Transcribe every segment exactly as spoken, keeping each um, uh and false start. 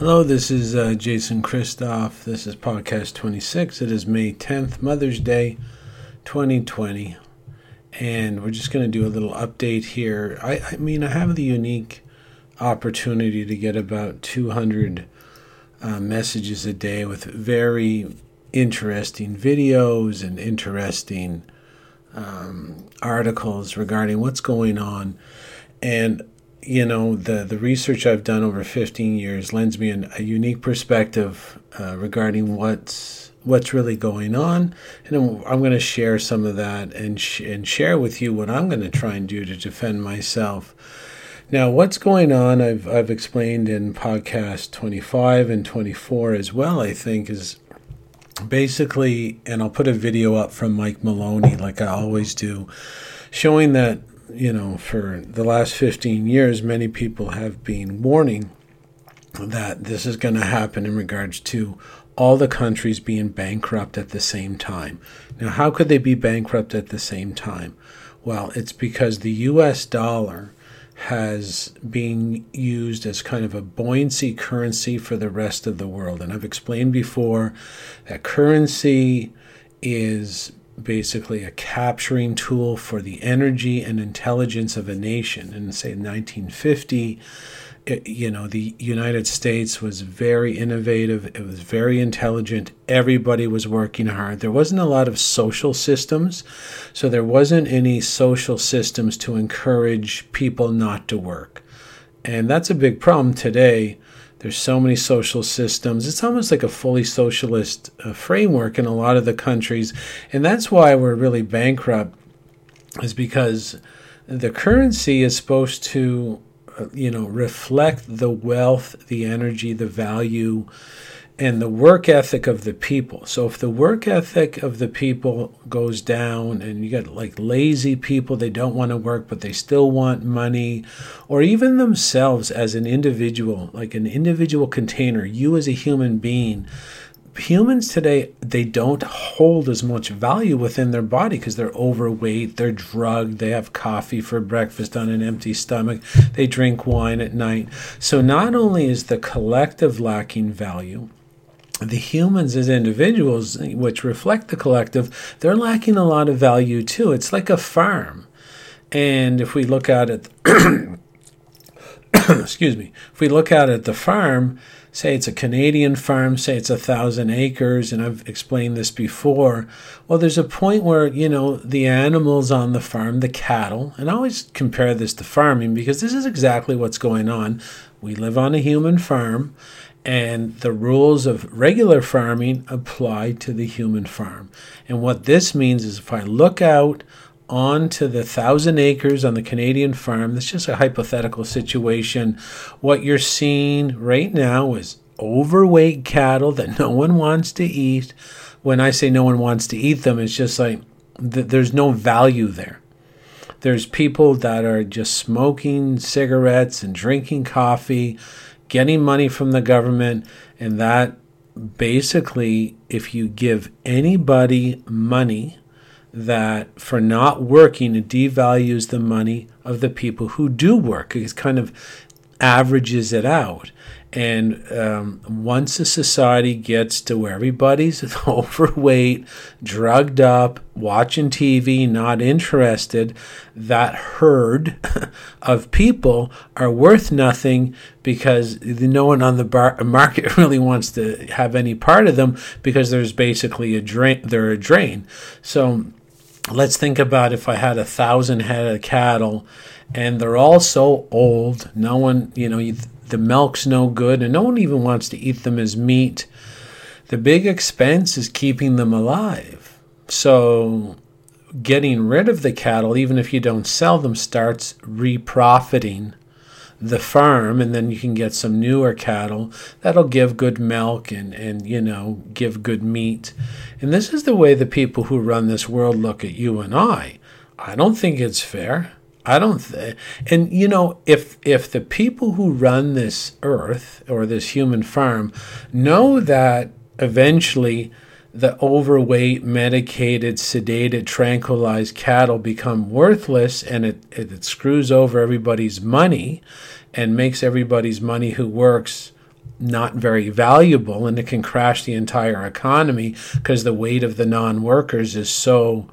Hello, this is uh, Jason Kristoff. This is podcast twenty-six. It is May tenth, Mother's Day twenty twenty. And we're just going to do a little update here. I, I mean, I have the unique opportunity to get about two hundred uh, messages a day with very interesting videos and interesting um, articles regarding what's going on. And you know, the, the research I've done over fifteen years lends me an, a unique perspective uh, regarding what's what's really going on. And I'm, I'm going to share some of that and sh- and share with you what I'm going to try and do to defend myself. Now, what's going on, I've I've explained in podcast twenty-five and twenty-four as well, I think, is basically, and I'll put a video up from Mike Maloney, like I always do, showing that, you know, for the last fifteen years, many people have been warning that this is going to happen in regards to all the countries being bankrupt at the same time. Now, how could they be bankrupt at the same time? Well, it's because the U S dollar has been used as kind of a buoyancy currency for the rest of the world. And I've explained before that currency is basically a capturing tool for the energy and intelligence of a nation. And say in nineteen fifty, it, you know, the United States was very innovative. It was very intelligent. Everybody was working hard. There wasn't a lot of social systems. So there wasn't any social systems to encourage people not to work. And that's a big problem today. There's so many social systems. It's almost like a fully socialist uh, framework in a lot of the countries. And that's why we're really bankrupt, is because the currency is supposed to, uh, you know, reflect the wealth, the energy, the value, and the work ethic of the people. So if the work ethic of the people goes down and you got like lazy people, they don't want to work, but they still want money, or even themselves as an individual, like an individual container, you as a human being, humans today, they don't hold as much value within their body because they're overweight, they're drugged, they have coffee for breakfast on an empty stomach, they drink wine at night. So not only is the collective lacking value, the humans as individuals, which reflect the collective, they're lacking a lot of value too. It's like a farm. And if we look at it, excuse me, if we look at it, the farm, say it's a Canadian farm, say it's a thousand acres, and I've explained this before. Well, there's a point where, you know, the animals on the farm, the cattle, and I always compare this to farming because this is exactly what's going on. We live on a human farm, and the rules of regular farming apply to the human farm. And what this means is if I look out onto the thousand acres on the Canadian farm, that's just a hypothetical situation. What you're seeing right now is overweight cattle that no one wants to eat. When I say no one wants to eat them, it's just like th- there's no value there. There's people that are just smoking cigarettes and drinking coffee, getting money from the government, and that basically, if you give anybody money that for not working, it devalues the money of the people who do work. It kind of averages it out. And um, once a society gets to where everybody's overweight, drugged up, watching T V, not interested, that herd of people are worth nothing because no one on the bar- market really wants to have any part of them because there's basically a drain. They're a drain. So let's think about if I had a thousand head of cattle and they're all so old, no one, you know, you th- the milk's no good, and no one even wants to eat them as meat. The big expense is keeping them alive. So getting rid of the cattle, even if you don't sell them, starts reprofiting the farm, and then you can get some newer cattle that'll give good milk and, and, you know, give good meat. And this is the way the people who run this world look at you and I. I don't think it's fair. I don't, th- and you know, if if the people who run this earth or this human farm know that eventually the overweight, medicated, sedated, tranquilized cattle become worthless, and it, it, it screws over everybody's money and makes everybody's money who works not very valuable, and it can crash the entire economy because the weight of the non-workers is so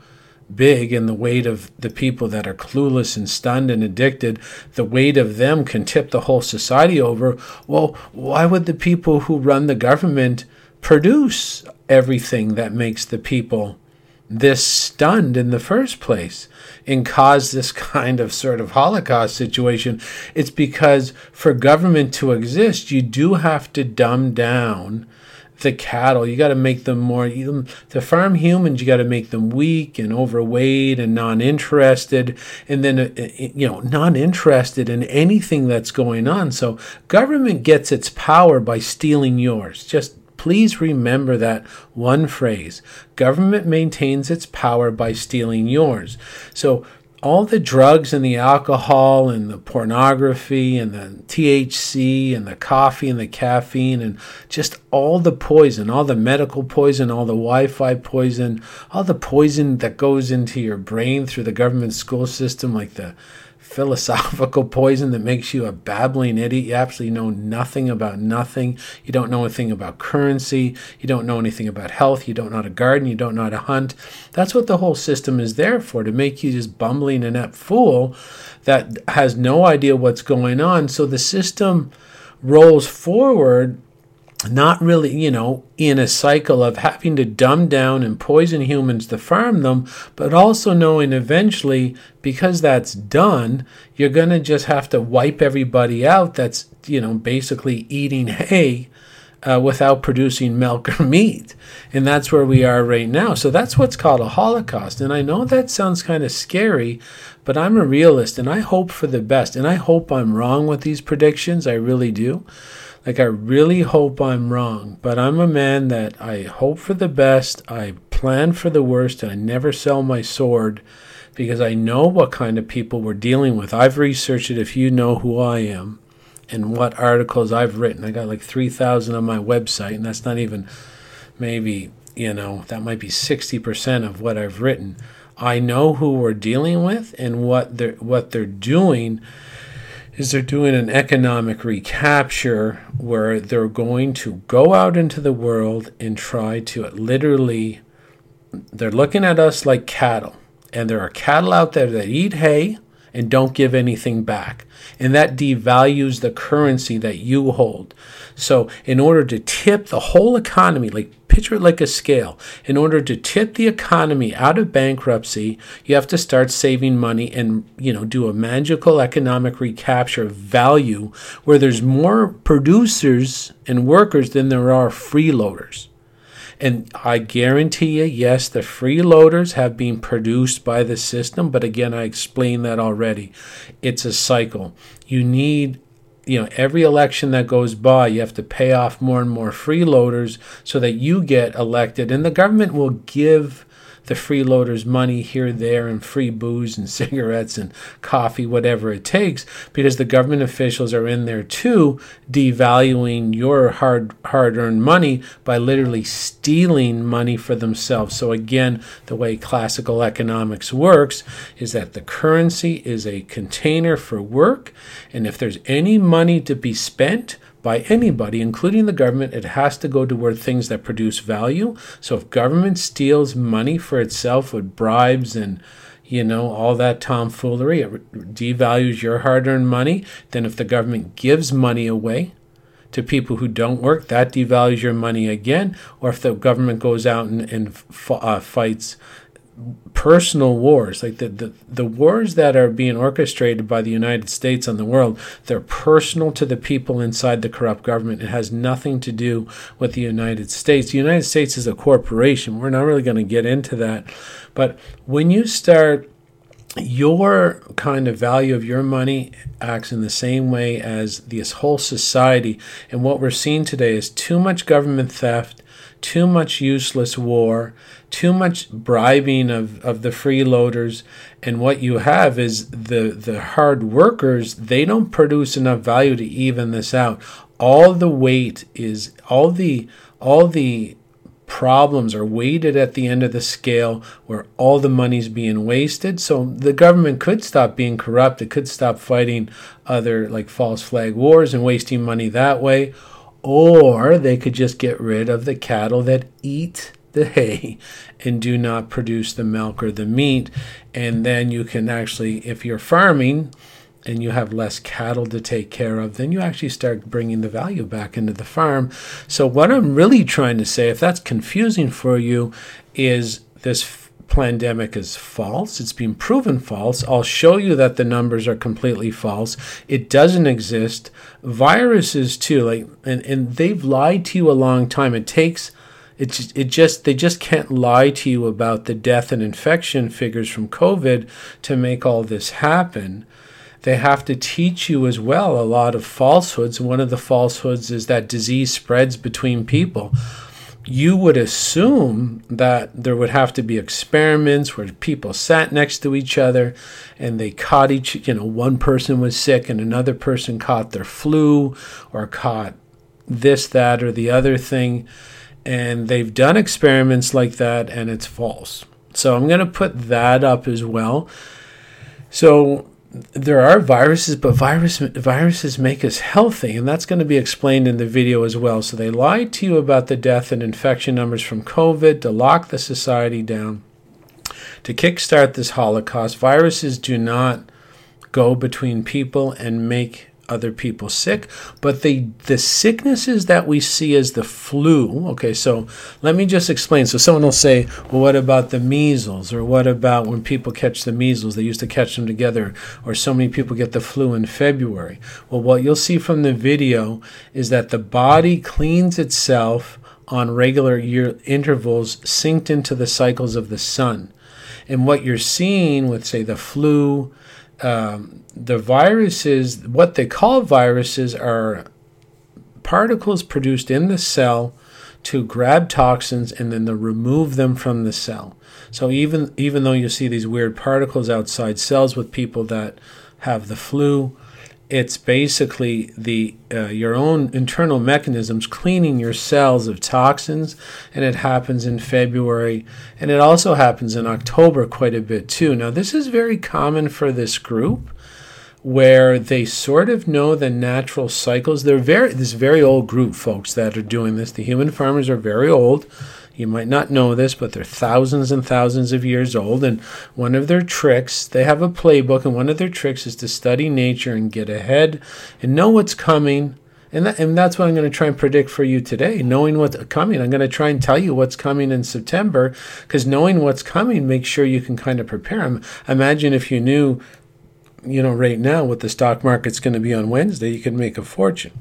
big, and the weight of the people that are clueless and stunned and addicted, the weight of them can tip the whole society over. Well, why would the people who run the government produce everything that makes the people this stunned in the first place and cause this kind of sort of Holocaust situation? It's because for government to exist, you do have to dumb down the cattle. You got to make them more, to farm humans, you got to make them weak and overweight and non-interested, and then, you know, non-interested in anything that's going on. So government gets its power by stealing yours. Just please remember that one phrase. Government maintains its power by stealing yours. So all the drugs and the alcohol and the pornography and the T H C and the coffee and the caffeine and just all the poison, all the medical poison, all the Wi-Fi poison, all the poison that goes into your brain through the government school system, like the philosophical poison that makes you a babbling idiot. You absolutely know nothing about nothing. You don't know anything about currency. You don't know anything about health. You don't know how to garden. You don't know how to hunt. That's what the whole system is there for, to make you just bumbling inept fool that has no idea what's going on. So the system rolls forward, not really, you know, in a cycle of having to dumb down and poison humans to farm them, but also knowing eventually, because that's done, you're going to just have to wipe everybody out that's, you know, basically eating hay uh, without producing milk or meat. And that's where we are right now. So that's what's called a Holocaust. And I know that sounds kind of scary, but I'm a realist and I hope for the best. And I hope I'm wrong with these predictions. I really do. Like, I really hope I'm wrong, but I'm a man that I hope for the best, I plan for the worst, and I never sell my sword because I know what kind of people we're dealing with. I've researched it, if you know who I am and what articles I've written. I got like three thousand on my website, and that's not even maybe, you know, that might be sixty percent of what I've written. I know who we're dealing with, and what they're, what they're doing is they're doing an economic recapture where they're going to go out into the world and try to literally, they're looking at us like cattle. And there are cattle out there that eat hay and don't give anything back. And that devalues the currency that you hold. So in order to tip the whole economy, like picture it like a scale, in order to tip the economy out of bankruptcy, you have to start saving money and, you know, do a magical economic recapture of value where there's more producers and workers than there are freeloaders. And I guarantee you, yes, the freeloaders have been produced by the system. But again, I explained that already. It's a cycle. You need, you know, every election that goes by, you have to pay off more and more freeloaders so that you get elected. And the government will give the freeloaders money here, there, and free booze and cigarettes and coffee, whatever it takes, because the government officials are in there too, devaluing your hard, hard-earned money by literally stealing money for themselves. So again, the way classical economics works is that the currency is a container for work, and if there's any money to be spent by anybody, including the government, it has to go toward things that produce value. So if government steals money for itself with bribes and, you know, all that tomfoolery, it devalues your hard-earned money. Then if the government gives money away to people who don't work, that devalues your money again. Or if the government goes out and, and uh, fights personal wars, like the, the the wars that are being orchestrated by the United States on the world, they're personal to the people inside the corrupt government. It has nothing to do with the United States. The United States is a corporation. We're not really going to get into that. But when you start, your kind of value of your money acts in the same way as this whole society. And what we're seeing today is too much government theft, too much useless war, too much bribing of, of the freeloaders. And what you have is the, the hard workers, they don't produce enough value to even this out. All the weight is, all the all the problems are weighted at the end of the scale where all the money's being wasted. So the government could stop being corrupt. It could stop fighting other, like, false flag wars and wasting money that way. Or they could just get rid of the cattle that eat the hay and do not produce the milk or the meat. And then you can actually, if you're farming and you have less cattle to take care of, then you actually start bringing the value back into the farm. So what I'm really trying to say, if that's confusing for you, is this f- pandemic is false. It's been proven false. I'll show you that the numbers are completely false. It doesn't exist. Viruses too, like, and, and they've lied to you a long time. It takes It's it just they just can't lie to you about the death and infection figures from COVID to make all this happen. They have to teach you as well a lot of falsehoods. One of the falsehoods is that disease spreads between people. You would assume that there would have to be experiments where people sat next to each other and they caught each, you know, one person was sick and another person caught their flu or caught this, that, or the other thing. And they've done experiments like that, and it's false. So I'm going to put that up as well. So there are viruses, but virus, viruses make us healthy, and that's going to be explained in the video as well. So they lied to you about the death and infection numbers from COVID to lock the society down, to kickstart this Holocaust. Viruses do not go between people and make other people sick, but the the sicknesses that we see as the flu. Okay, so let me just explain. So someone will say, well, what about the measles? Or what about when people catch the measles? They used to catch them together. Or so many people get the flu in February. Well, what you'll see from the video is that the body cleans itself on regular year intervals, synced into the cycles of the sun. And what you're seeing with, say, the flu, Um, the viruses, what they call viruses, are particles produced in the cell to grab toxins and then to remove them from the cell. So even even though you see these weird particles outside cells with people that have the flu, it's basically the uh, your own internal mechanisms cleaning your cells of toxins, and it happens in February, and it also happens in October quite a bit too. Now, this is very common for this group, where they sort of know the natural cycles. They're very this very old group, folks, that are doing this. The human farmers are very old. You might not know this, but they're thousands and thousands of years old. And one of their tricks, they have a playbook, and one of their tricks is to study nature and get ahead and know what's coming. And, that, and that's what I'm going to try and predict for you today, knowing what's coming. I'm going to try and tell you what's coming in September, because knowing what's coming makes sure you can kind of prepare them. Imagine if you knew, you know, right now what the stock market's going to be on Wednesday, you could make a fortune.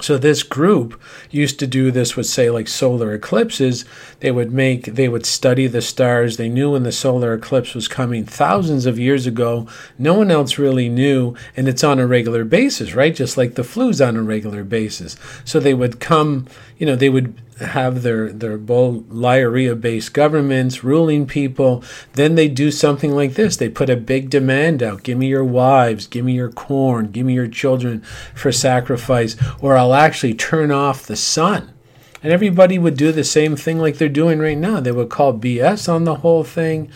So this group used to do this with, say, like solar eclipses. They would make, they would study the stars. They knew when the solar eclipse was coming thousands of years ago. No one else really knew, and it's on a regular basis, right? Just like the flu's on a regular basis. So they would come, you know, they would have their, their Bolliarria-based governments ruling people. Then they do something like this. They put a big demand out. Give me your wives. Give me your corn. Give me your children for sacrifice, or I'll actually turn off the sun. And everybody would do the same thing like they're doing right now. They would call B S on the whole thing.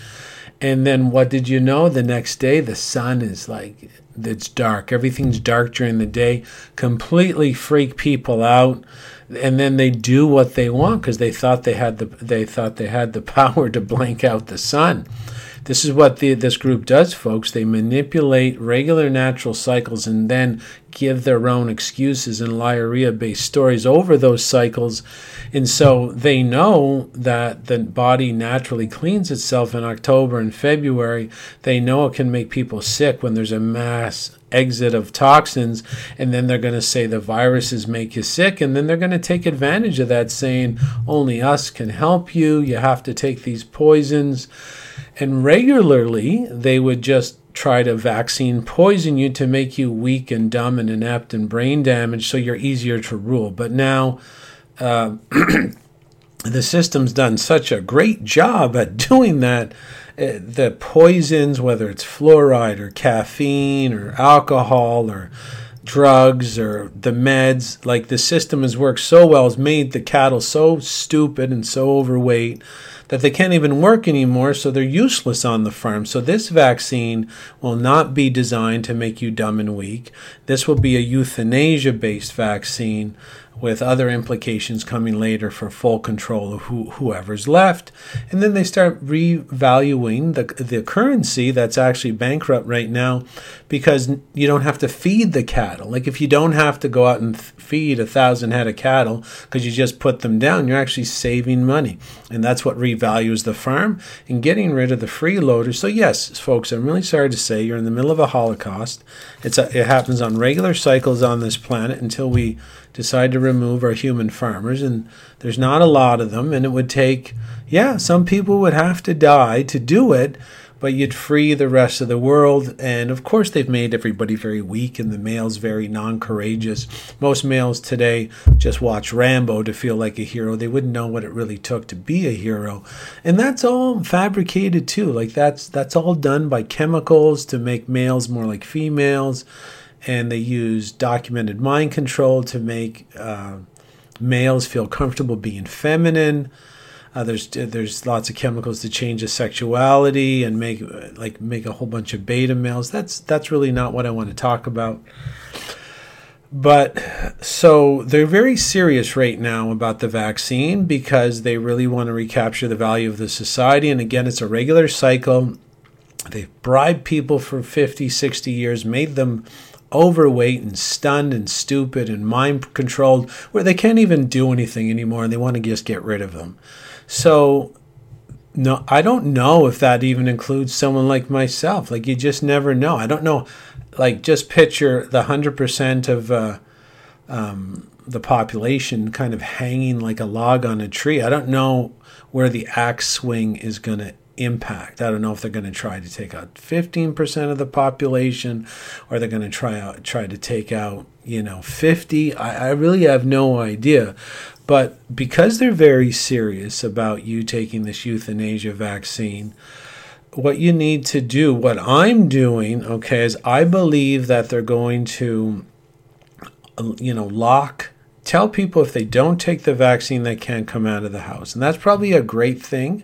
And then what did you know? The next day, the sun is like, it's dark. Everything's dark during the day. Completely freak people out. And then they do what they want because they thought they had the they thought they had the power to blank out the sun. This is what the, this group does, folks. They manipulate regular natural cycles and then give their own excuses and liaria-based stories over those cycles. And so they know that the body naturally cleans itself in October and February. They know it can make people sick when there's a mass exit of toxins, and then they're going to say the viruses make you sick, and then they're going to take advantage of that, saying only us can help you, you have to take these poisons. And regularly they would just try to vaccine poison you to make you weak and dumb and inept and brain damaged, so you're easier to rule. But now uh, the system's done such a great job at doing that. Uh, the poisons, whether it's fluoride or caffeine or alcohol or drugs or the meds, like the system has worked so well, has made the cattle so stupid and so overweight that they can't even work anymore, so they're useless on the farm. So this vaccine will not be designed to make you dumb and weak. This will be a euthanasia-based vaccine with other implications coming later for full control of who, whoever's left. And then they start revaluing the, the currency that's actually bankrupt right now, because you don't have to feed the cattle. Like if you don't have to go out and th- feed a thousand head of cattle because you just put them down, you're actually saving money. And that's what revalues the farm and getting rid of the freeloaders. So yes, folks, I'm really sorry to say you're in the middle of a holocaust. It's a, it happens on regular cycles on this planet until we decide to remove our human farmers, and there's not a lot of them, and it would take, yeah, some people would have to die to do it, but you'd free the rest of the world. And of course they've made everybody very weak and the males very non-courageous. Most males today just watch Rambo to feel like a hero. They wouldn't know what it really took to be a hero. And that's all fabricated too. Like that's that's all done by chemicals to make males more like females. And they use documented mind control to make uh, males feel comfortable being feminine. Uh, there's there's lots of chemicals to change the sexuality and make like make a whole bunch of beta males. That's that's really not what I want to talk about. But so they're very serious right now about the vaccine because they really want to recapture the value of the society. And again, it's a regular cycle. They've bribed people for fifty, sixty years, made them overweight and stunned and stupid and mind controlled where they can't even do anything anymore, and they want to just get rid of them. So no, I don't know if that even includes someone like myself. Like you just never know. I don't know. Like just picture the one hundred percent of uh, um, the population kind of hanging like a log on a tree. I don't know where the axe swing is going to impact. I don't know if they're going to try to take out fifteen percent of the population, or they're going to try out, try to take out, you know, fifty. I, I really have no idea. But because they're very serious about you taking this euthanasia vaccine, what you need to do, what I'm doing, okay, is I believe that they're going to, you know, lock tell people if they don't take the vaccine, they can't come out of the house. And that's probably a great thing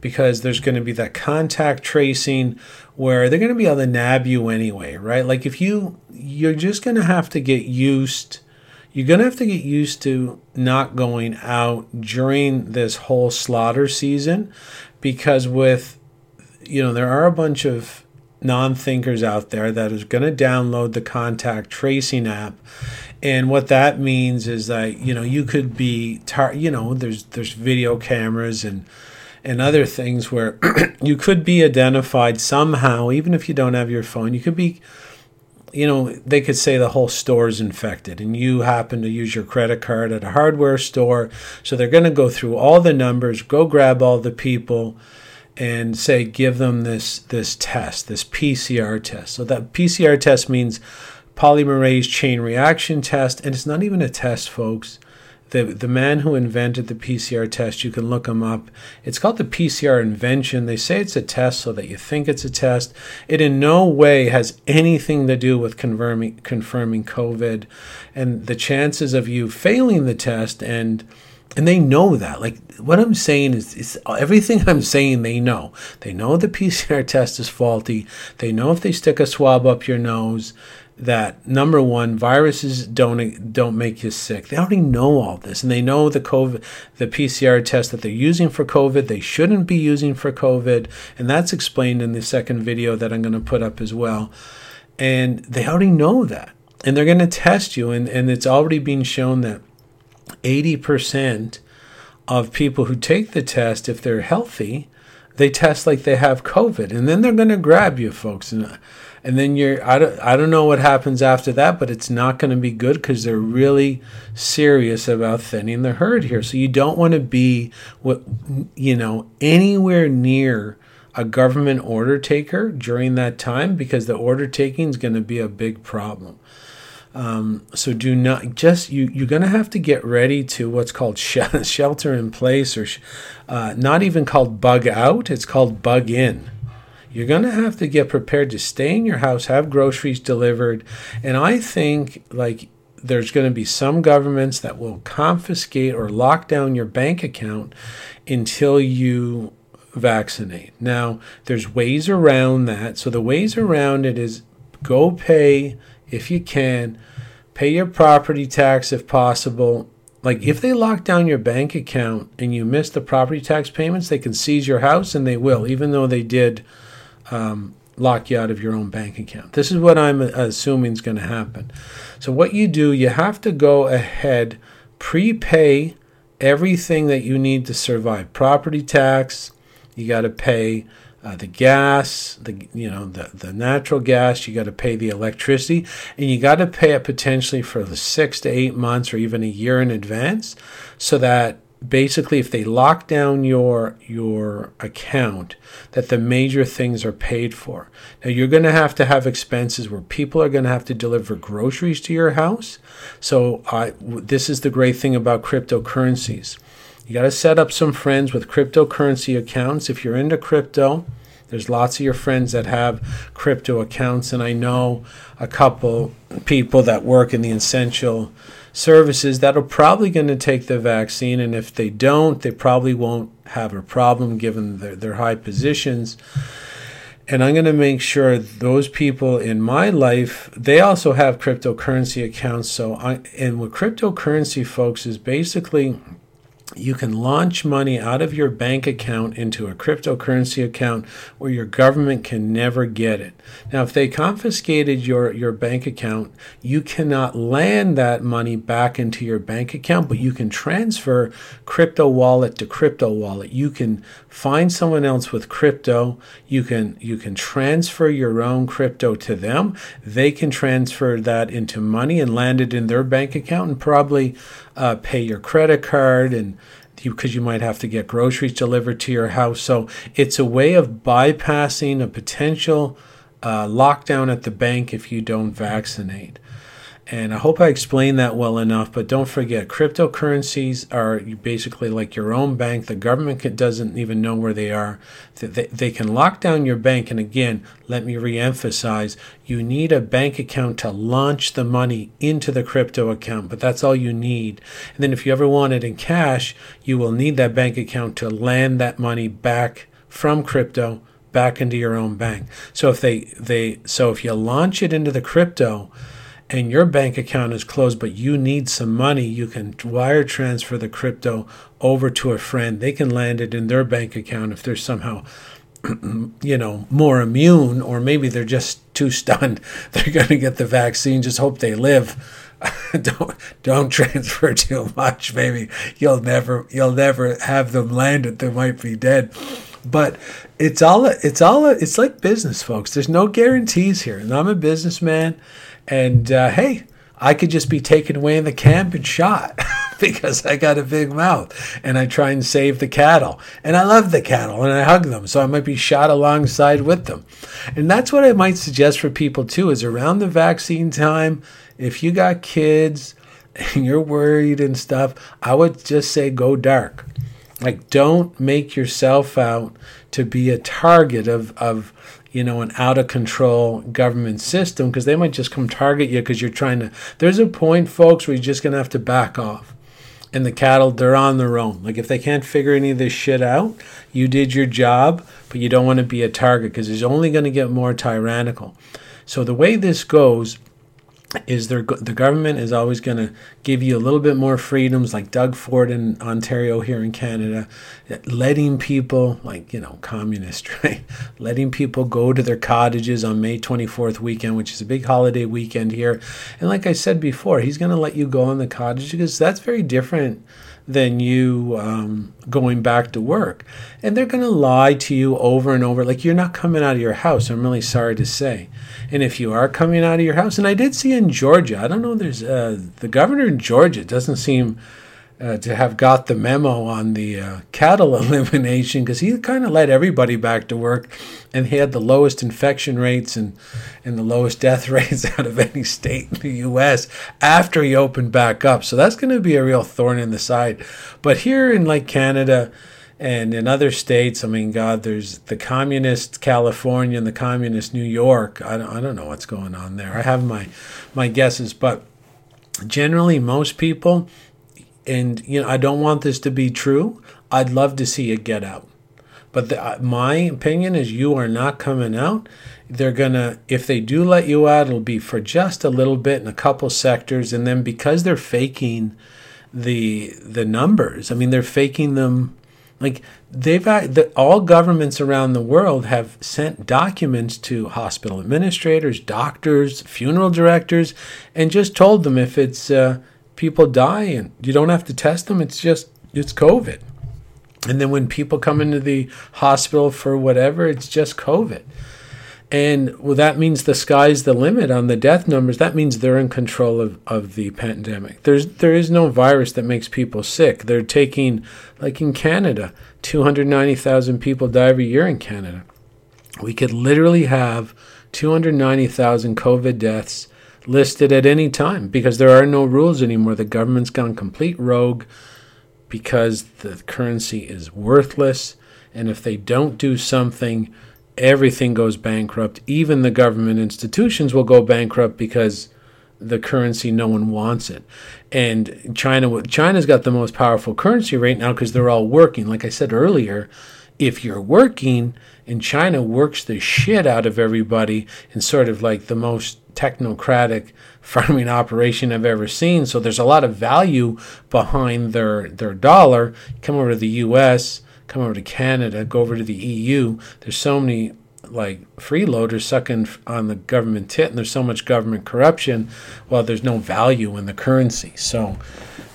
because there's going to be that contact tracing where they're going to be able to nab you anyway, right? Like if you, you're just going to have to get used, you're going to have to get used to not going out during this whole slaughter season, because with, you know, there are a bunch of non-thinkers out there that is going to download the contact tracing app. And what that means is that, you know, you could be, tar- you know, there's there's video cameras and and other things where you could be identified somehow, even if you don't have your phone. You could be, you know, they could say the whole store is infected and you happen to use your credit card at a hardware store. So they're going to go through all the numbers, go grab all the people, and say, give them this this test, this P C R test. So that P C R test means polymerase chain reaction test, and it's not even a test, folks. The the man who invented the P C R test, you can look him up. It's called the P C R invention. They say it's a test so that you think it's a test. It in no way has anything to do with confirming confirming COVID, and the chances of you failing the test, and and they know that. Like what I'm saying is, is everything I'm saying, they know. They know the P C R test is faulty. They know if they stick a swab up your nose, that number one, viruses don't don't make you sick. They already know all this, and they know the COVID, the P C R test that they're using for COVID, they shouldn't be using for COVID, and that's explained in the second video that I'm going to put up as well. And they already know that, and they're going to test you, and, and it's already been shown that eighty percent of people who take the test, if they're healthy, they test like they have COVID, and then they're going to grab you, folks, and. And then you're, I don't, I don't know what happens after that, but it's not going to be good because they're really serious about thinning the herd here. So you don't want to be, what, you know, anywhere near a government order taker during that time, because the order taking is going to be a big problem. Um, so do not just, you, you're going to have to get ready to what's called sh- shelter in place, or sh- uh, not even called bug out. It's called bug in. You're going to have to get prepared to stay in your house, have groceries delivered. And I think like there's going to be some governments that will confiscate or lock down your bank account until you vaccinate. Now, there's ways around that. So the ways around it is go pay, if you can, Pay your property tax if possible. Like, if they lock down your bank account and you miss the property tax payments, they can seize your house, and they will, even though they did um, lock you out of your own bank account. This is what I'm assuming is going to happen. So what you do, you have to go ahead, prepay everything that you need to survive. Property tax, you got to pay Uh, the gas, the you know the, the natural gas, you got to pay the electricity, and you got to pay it potentially for the six to eight months or even a year in advance, so that basically if they lock down your your account, that the major things are paid for. Now you're going to have to have expenses where people are going to have to deliver groceries to your house. So I, this is the great thing about cryptocurrencies. You got to set up some friends with cryptocurrency accounts. If you're into crypto, there's lots of your friends that have crypto accounts. And I know a couple people that work in the essential services that are probably going to take the vaccine. And if they don't, they probably won't have a problem given their, their high positions. And I'm going to make sure those people in my life, they also have cryptocurrency accounts. So, I, and with cryptocurrency, folks, is basically you can launch money out of your bank account into a cryptocurrency account where your government can never get it. Now, if they confiscated your, your bank account, you cannot land that money back into your bank account, but you can transfer crypto wallet to crypto wallet. You can find someone else with crypto. You can, you can transfer your own crypto to them. They can transfer that into money and land it in their bank account and probably uh, pay your credit card, and because you, you might have to get groceries delivered to your house. So it's a way of bypassing a potential uh, lockdown at the bank if you don't vaccinate. And I hope I explained that well enough, but don't forget, cryptocurrencies are basically like your own bank. The government can, doesn't even know where they are. They, they can lock down your bank. And again, let me reemphasize, you need a bank account to launch the money into the crypto account, but that's all you need. And then if you ever want it in cash, you will need that bank account to land that money back from crypto back into your own bank. So if they, they so if you launch it into the crypto, and your bank account is closed, but you need some money, you can wire transfer the crypto over to a friend. They can land it in their bank account if they're somehow, you know, more immune, or maybe they're just too stunned. They're going to get the vaccine. Just hope they live. don't don't transfer too much. Maybe you'll never you'll never have them land it. They might be dead. But it's all it's all it's like business, folks. There's no guarantees here, and I'm a businessman. And, uh, hey, I could just be taken away in the camp and shot because I got a big mouth and I try and save the cattle. And I love the cattle and I hug them, so I might be shot alongside with them. And that's what I might suggest for people, too, is around the vaccine time, if you got kids and you're worried and stuff, I would just say go dark. Like, don't make yourself out to be a target of, of you know, an out-of-control government system, because they might just come target you because you're trying to. There's a point, folks, where you're just going to have to back off. And the cattle, they're on their own. Like, if they can't figure any of this shit out, you did your job, but you don't want to be a target because it's only going to get more tyrannical. So the way this goes is there, the government is always going to give you a little bit more freedoms, like Doug Ford in Ontario here in Canada, letting people, like, you know, communist, right? Letting people go to their cottages on May twenty-fourth weekend, which is a big holiday weekend here. And like I said before, he's going to let you go on the cottage because that's very different than you um, going back to work. And they're going to lie to you over and over. Like, you're not coming out of your house. I'm really sorry to say. And if you are coming out of your house, and I did see in Georgia, I don't know, there's uh, the governor in Georgia doesn't seem uh, to have got the memo on the uh, cattle elimination, because he kind of let everybody back to work, and he had the lowest infection rates and, and the lowest death rates out of any state in the U S after he opened back up. So that's going to be a real thorn in the side. But here in, like, Canada and in other states, I mean, God, there's the communist California and the communist New York. I don't, I don't know what's going on there. I have my, my guesses, but generally most people, and, you know, I don't want this to be true. I'd love to see it get out. But the, uh, my opinion is you are not coming out. They're going to, if they do let you out, it'll be for just a little bit in a couple sectors. And then because they're faking the the numbers, I mean, they're faking them. Like they've the, all governments around the world have sent documents to hospital administrators, doctors, funeral directors, and just told them if it's uh, people die and you don't have to test them, it's just it's COVID. And then when people come into the hospital for whatever, it's just COVID. And well, that means the sky's the limit on the death numbers. That means they're in control of, of the pandemic. There's there is no virus that makes people sick. They're taking, like in Canada, two hundred ninety thousand people die every year in Canada. We could literally have two hundred ninety thousand COVID deaths listed at any time because there are no rules anymore. The government's gone complete rogue because the currency is worthless. And if they don't do something, everything goes bankrupt. Even the government institutions will go bankrupt because the currency, no one wants it. And China, China's got the most powerful currency right now because they're all working. Like I said earlier, if you're working, and China works the shit out of everybody in sort of like the most technocratic farming operation I've ever seen. So there's a lot of value behind their, their dollar. Come over to the U S, come over to Canada, go over to the E U. There's so many like freeloaders sucking on the government tit, and there's so much government corruption. Well, there's no value in the currency. So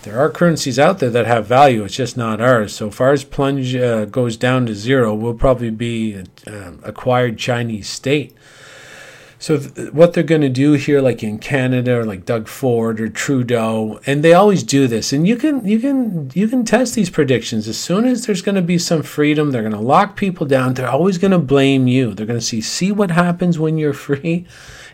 there are currencies out there that have value. It's just not ours. So if ours plunge uh, goes down to zero, we'll probably be an uh, acquired Chinese state. So th- what they're going to do here, like in Canada, or like Doug Ford or Trudeau, and they always do this. And you can you can you can test these predictions. As soon as there's going to be some freedom, they're going to lock people down. They're always going to blame you. They're going to see see what happens when you're free,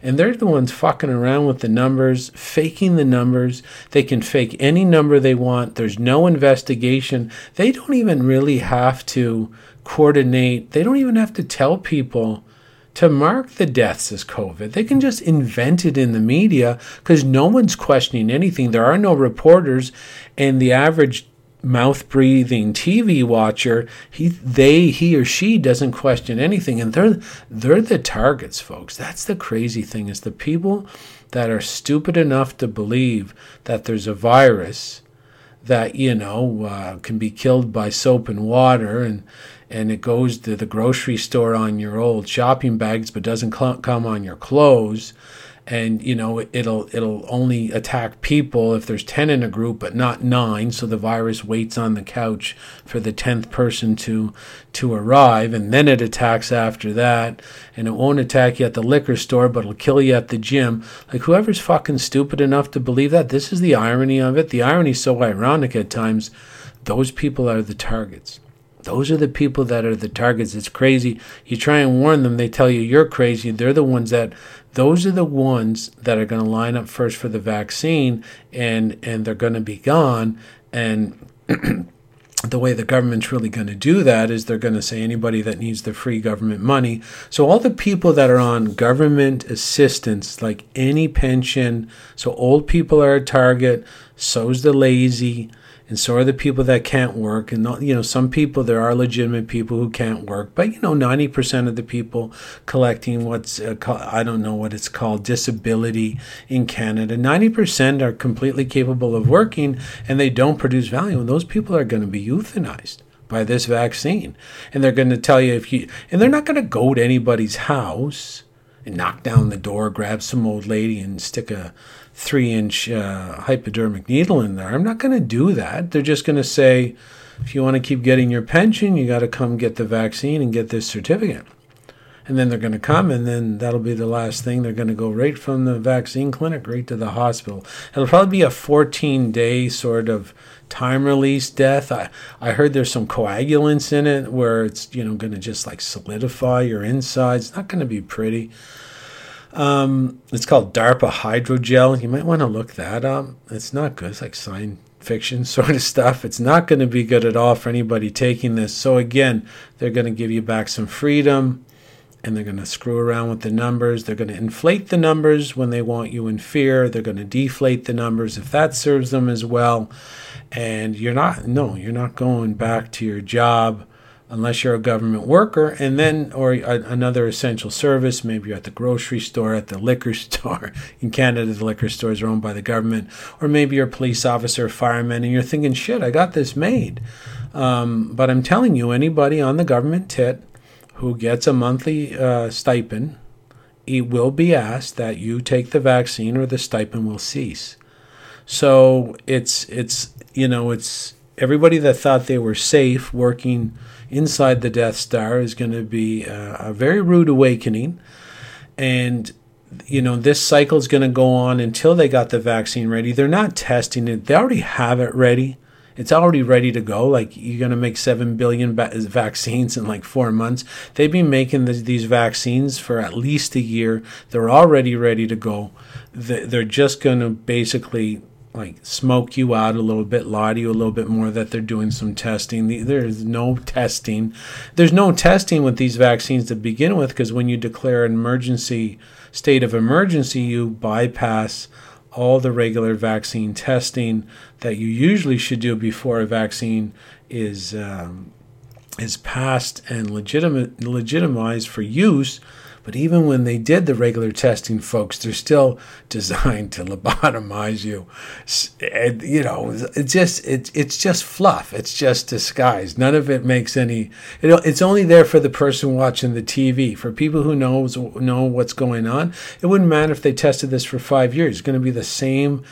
and they're the ones fucking around with the numbers, faking the numbers. They can fake any number they want. There's no investigation. They don't even really have to coordinate. They don't even have to tell people to mark the deaths as COVID. They can just invent it in the media because no one's questioning anything. There are no reporters, and the average mouth-breathing T V watcher, he, they, he or she doesn't question anything, and they're they're the targets, folks. That's the crazy thing, is the people that are stupid enough to believe that there's a virus that, you know, uh, can be killed by soap and water, and and it goes to the grocery store on your old shopping bags but doesn't cl- come on your clothes. And, you know, it'll it'll only attack people if there's ten in a group but not nine. So the virus waits on the couch for the tenth person to to arrive, and then it attacks after that. And it won't attack you at the liquor store, but it'll kill you at the gym. Like, whoever's fucking stupid enough to believe that, this is the irony of it. The irony is so ironic at times. Those people are the targets. Those are the people that are the targets. It's crazy. You try and warn them, they tell you you're crazy. They're the ones that, those are the ones that are going to line up first for the vaccine, and, and they're going to be gone. And the way the government's really going to do that is they're going to say anybody that needs the free government money. So all the people that are on government assistance, like any pension, so old people are a target, so's the lazy. And so are the people that can't work. And, you know, some people, there are legitimate people who can't work. But, you know, ninety percent of the people collecting what's, uh, co- I don't know what it's called, disability in Canada, ninety percent are completely capable of working, and they don't produce value. And those people are going to be euthanized by this vaccine. And they're going to tell you if you, and they're not going to go to anybody's house and knock down the door, grab some old lady and stick a three-inch uh, hypodermic needle in there. I'm not going to do that. They're just going to say, if you want to keep getting your pension, you got to come get the vaccine and get this certificate. And then they're going to come, and then that'll be the last thing. They're going to go right from the vaccine clinic right to the hospital. It'll probably be a fourteen-day sort of time-release death. I, I heard there's some coagulants in it where it's, you know, going to just like solidify your insides. It's not going to be pretty. Um, it's called DARPA hydrogel. You might want to look that up. It's not good. It's like science fiction sort of stuff. It's not going to be good at all for anybody taking this. So again, they're going to give you back some freedom, and they're going to screw around with the numbers. They're going to inflate the numbers when they want you in fear. They're going to deflate the numbers if that serves them as well. And you're not, no, you're not going back to your job unless you're a government worker, and then or a, another essential service. Maybe you're at the grocery store, at the liquor store. In Canada, the liquor stores are owned by the government. Or maybe you're a police officer, a fireman, and you're thinking, shit, I got this made. Um, but I'm telling you, anybody on the government tit who gets a monthly uh, stipend, it will be asked that you take the vaccine or the stipend will cease. So it's, it's you know, it's everybody that thought they were safe working inside the Death Star is going to be a, a very rude awakening. And, you know, this cycle is going to go on until they got the vaccine ready. They're not testing it. They already have it ready. It's already ready to go. Like, you're going to make seven billion ba- vaccines in like four months. They've been making the, these vaccines for at least a year. They're already ready to go. The, they're just going to basically like smoke you out a little bit, lie to you a little bit more that they're doing some testing. The, there's no testing. There's no testing with these vaccines to begin with, because when you declare an emergency, state of emergency, you bypass all the regular vaccine testing that you usually should do before a vaccine is um, is passed and legitimate legitimized for use. But even when they did the regular testing, folks, they're still designed to lobotomize you. And, you know, it's just it's it's just fluff. It's just disguise. None of it makes any. It, it's only there for the person watching the T V. For people who knows know what's going on, it wouldn't matter if they tested this for five years. It's going to be the same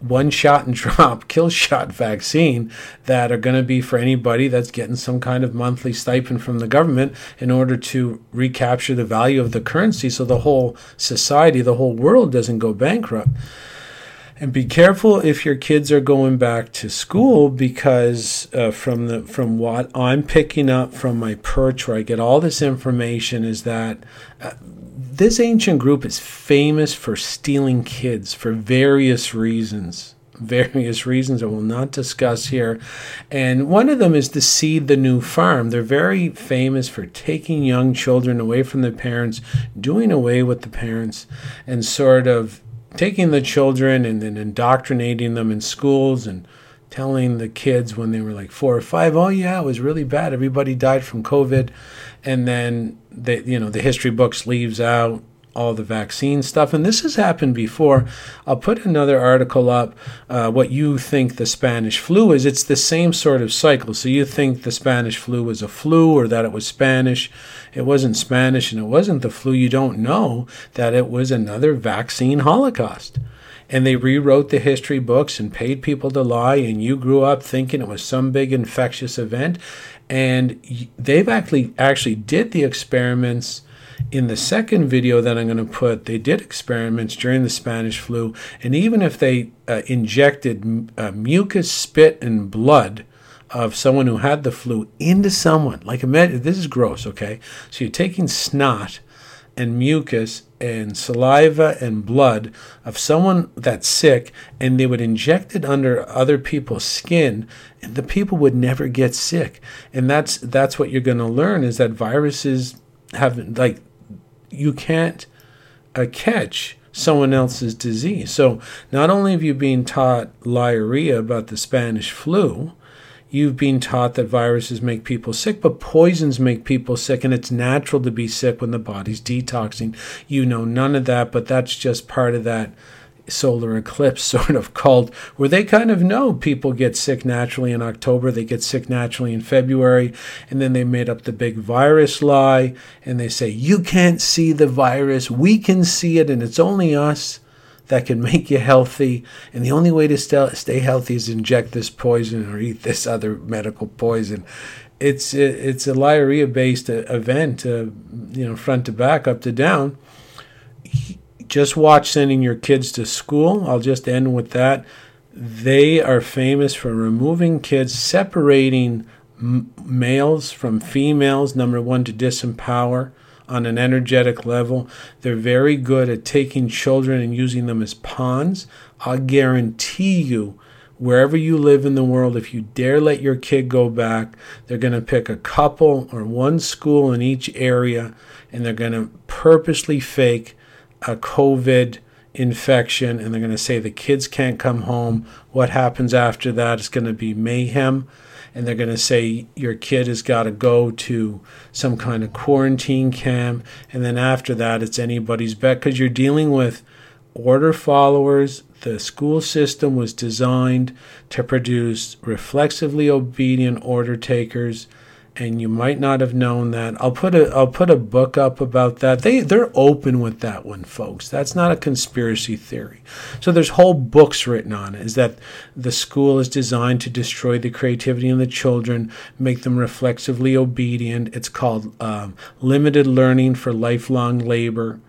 one shot and drop kill shot vaccine that are going to be for anybody that's getting some kind of monthly stipend from the government in order to recapture the value of the currency so the whole society, the whole world doesn't go bankrupt. And be careful if your kids are going back to school, because uh, from the from what I'm picking up from my perch where I get all this information is that uh, this ancient group is famous for stealing kids for various reasons, various reasons I will not discuss here. And one of them is to seed the new farm. They're very famous for taking young children away from the parents, doing away with the parents, and sort of taking the children and then indoctrinating them in schools and telling the kids when they were like four or five, oh yeah, it was really bad. Everybody died from COVID. And then they, you know, the history books leaves out all the vaccine stuff. And this has happened before. I'll put another article up, uh, what you think the Spanish flu is. It's the same sort of cycle. So you think the Spanish flu was a flu or that it was Spanish. It wasn't Spanish and it wasn't the flu. You don't know that it was another vaccine holocaust. And they rewrote the history books and paid people to lie. And you grew up thinking it was some big infectious event. And they've actually actually did the experiments. In the second video that I'm going to put, they did experiments during the Spanish flu, and even if they uh, injected uh, mucus, spit, and blood of someone who had the flu into someone, like imagine, this is gross, okay? So you're taking snot and mucus and saliva and blood of someone that's sick, and they would inject it under other people's skin, and the people would never get sick. And that's that's what you're going to learn is that viruses have, like, you can't uh, catch someone else's disease. So not only have you been taught liarrhea about the Spanish flu, you've been taught that viruses make people sick, but poisons make people sick, and it's natural to be sick when the body's detoxing. You know none of that, but that's just part of that solar eclipse sort of cult where they kind of know people get sick naturally in October, they get sick naturally in February, and then they made up the big virus lie, and they say, you can't see the virus, we can see it, and it's only us that can make you healthy, and the only way to stay healthy is inject this poison or eat this other medical poison. It's, it's a liarrhea-based event, uh, you know, front to back, up to down. Just watch sending your kids to school. I'll just end with that. They are famous for removing kids, separating m- males from females, number one, to disempower on an energetic level. They're very good at taking children and using them as pawns. I'll guarantee you, wherever you live in the world, if you dare let your kid go back, they're going to pick a couple or one school in each area, and they're going to purposely fake a COVID infection, and they're going to say the kids can't come home. What happens after that is going to be mayhem. And they're going to say your kid has got to go to some kind of quarantine camp. And then after that, it's anybody's bet, because you're dealing with order followers. The school system was designed to produce reflexively obedient order takers. And you might not have known that. I'll put a I'll put a book up about that. They they're open with that one, folks. That's not a conspiracy theory. So there's whole books written on it. Is that the school is designed to destroy the creativity in the children, make them reflexively obedient. It's called um, limited learning for lifelong labor,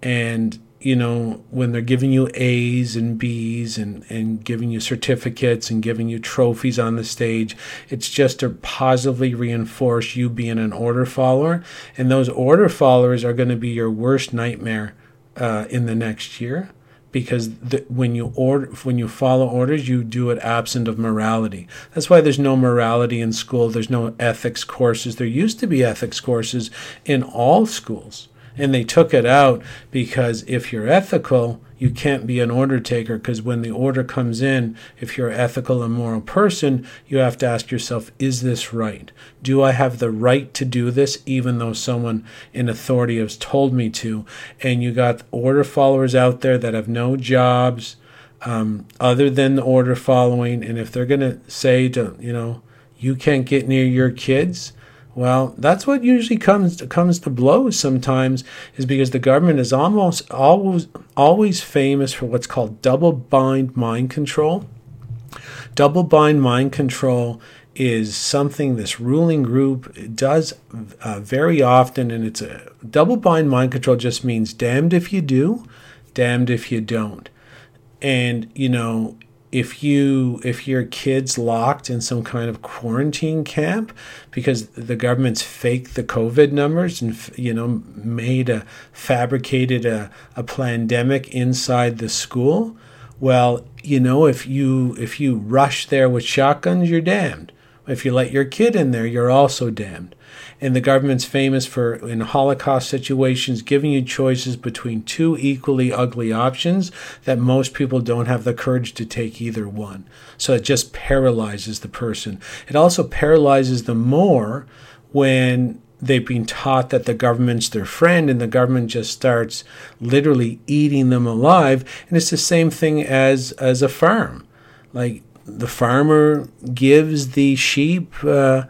and you know, when they're giving you A's and B's and, and giving you certificates and giving you trophies on the stage, it's just to positively reinforce you being an order follower. And those order followers are going to be your worst nightmare uh, in the next year, because the, when you order, when you follow orders, you do it absent of morality. That's why there's no morality in school. There's no ethics courses. There used to be ethics courses in all schools. And they took it out because if you're ethical, you can't be an order taker, because when the order comes in, if you're an ethical and moral person, you have to ask yourself, is this right? Do I have the right to do this, even though someone in authority has told me to? And you got order followers out there that have no jobs um, other than the order following. And if they're going to say, to, you know, you can't get near your kids, well, that's what usually comes to, comes to blows sometimes, is because the government is almost always always famous for what's called double-blind mind control. Double-blind mind control is something this ruling group does uh, very often, and it's a double-blind mind control just means damned if you do, damned if you don't. And, you know, If you if your kid's locked in some kind of quarantine camp because the government's faked the COVID numbers and, you know, made a fabricated a, a pandemic inside the school, well, you know, if you if you rush there with shotguns, you're damned. If you let your kid in there, you're also damned. And the government's famous for, in Holocaust situations, giving you choices between two equally ugly options that most people don't have the courage to take either one. So it just paralyzes the person. It also paralyzes them more when they've been taught that the government's their friend and the government just starts literally eating them alive. And it's the same thing as, as a farm. Like, the farmer gives the sheep uh,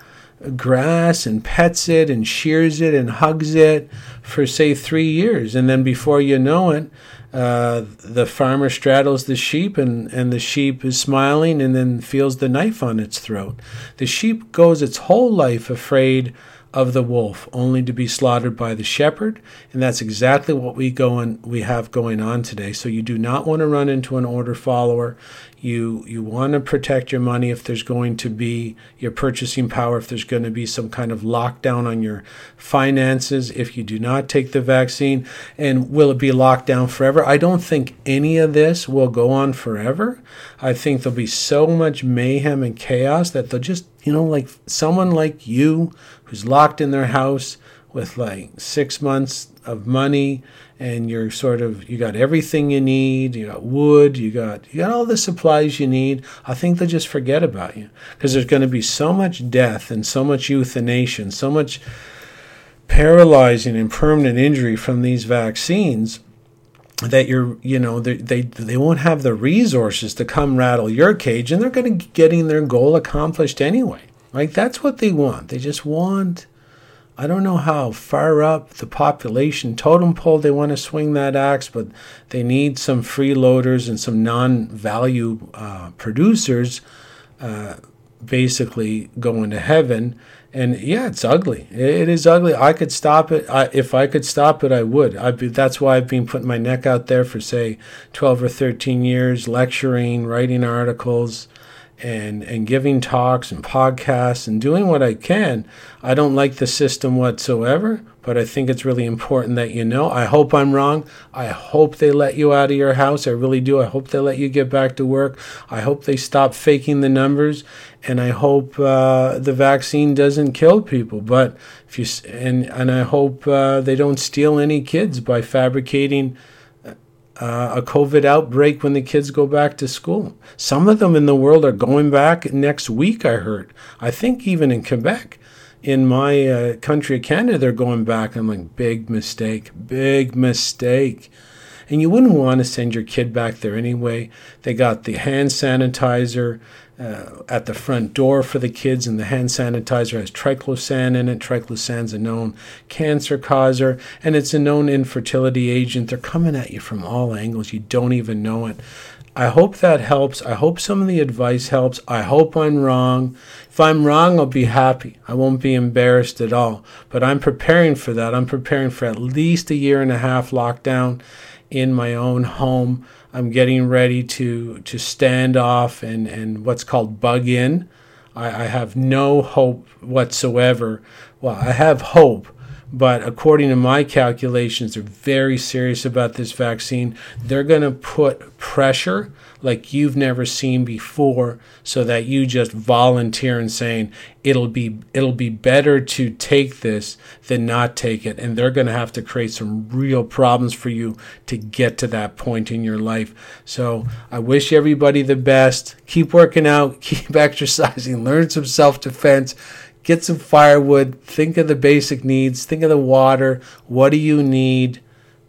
grass and pets it and shears it and hugs it for, say, three years. And then before you know it, uh, the farmer straddles the sheep and, and the sheep is smiling and then feels the knife on its throat. The sheep goes its whole life afraid of the wolf, only to be slaughtered by the shepherd. And that's exactly what we go and we have going on today. So you do not want to run into an order follower. You you want to protect your money if there's going to be your purchasing power, if there's going to be some kind of lockdown on your finances if you do not take the vaccine. And will it be locked down forever? I don't think any of this will go on forever. I think there'll be so much mayhem and chaos that they'll just, you know, like someone like you who's locked in their house with like six months of money, and you're sort of, you got everything you need, you got wood, you got you got all the supplies you need, I think they'll just forget about you. Because there's going to be so much death and so much euthanasia and so much paralyzing and permanent injury from these vaccines that you're, you know, they they they won't have the resources to come rattle your cage, and they're going to be getting their goal accomplished anyway. Like, that's what they want. They just want, I don't know how far up the population totem pole they want to swing that axe, but they need some freeloaders and some non-value uh, producers uh, basically going to heaven. And yeah, it's ugly. It is ugly. I could stop it. I, if I could stop it, I would. I'd be, that's why I've been putting my neck out there for, say, twelve or thirteen years, lecturing, writing articles, and and giving talks and podcasts and doing what I can. I don't like the system whatsoever, but I think it's really important that you know. I hope I'm wrong. I hope they let you out of your house. I really do. I hope they let you get back to work. I hope they stop faking the numbers, and I hope uh, the vaccine doesn't kill people. But if you and and I hope uh, they don't steal any kids by fabricating uh, a COVID outbreak when the kids go back to school. Some of them in the world are going back next week, I heard. I think even in Quebec, in my uh, country of Canada, they're going back. I'm like, big mistake, big mistake. And you wouldn't want to send your kid back there anyway. They got the hand sanitizer uh, at the front door for the kids, and the hand sanitizer has triclosan in it. Triclosan's a known cancer causer, and it's a known infertility agent. They're coming at you from all angles. You don't even know it. I hope that helps. I hope some of the advice helps. I hope I'm wrong. If I'm wrong, I'll be happy. I won't be embarrassed at all. But I'm preparing for that. I'm preparing for at least a year and a half lockdown in my own home. I'm getting ready to, to stand off and, and what's called bug in. I, I have no hope whatsoever. Well, I have hope. But according to my calculations, they're very serious about this vaccine. They're going to put pressure like you've never seen before, so that you just volunteer and saying it'll be it'll be better to take this than not take it. And they're going to have to create some real problems for you to get to that point in your life. So I wish everybody the best. Keep working out. Keep exercising. Learn some self-defense. Get some firewood. Think of the basic needs. Think of the water. What do you need?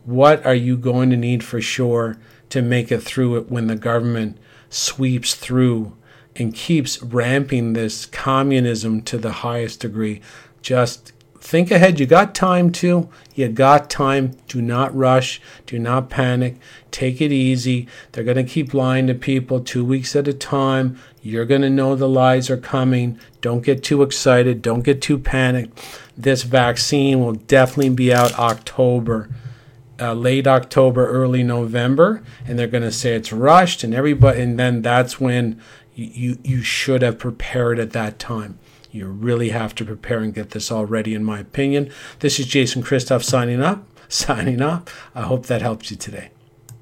What are you going to need for sure to make it through it when the government sweeps through and keeps ramping this communism to the highest degree? Just think ahead. You got time too. You got time. Do not rush. Do not panic. Take it easy. They're going to keep lying to people two weeks at a time. You're going to know the lies are coming. Don't get too excited. Don't get too panicked. This vaccine will definitely be out October, uh, late October, early November, and they're going to say it's rushed and everybody. And then that's when you, you, you should have prepared at that time. You really have to prepare and get this all ready, in my opinion. This is Jason Kristof signing up, signing up. I hope that helps you today.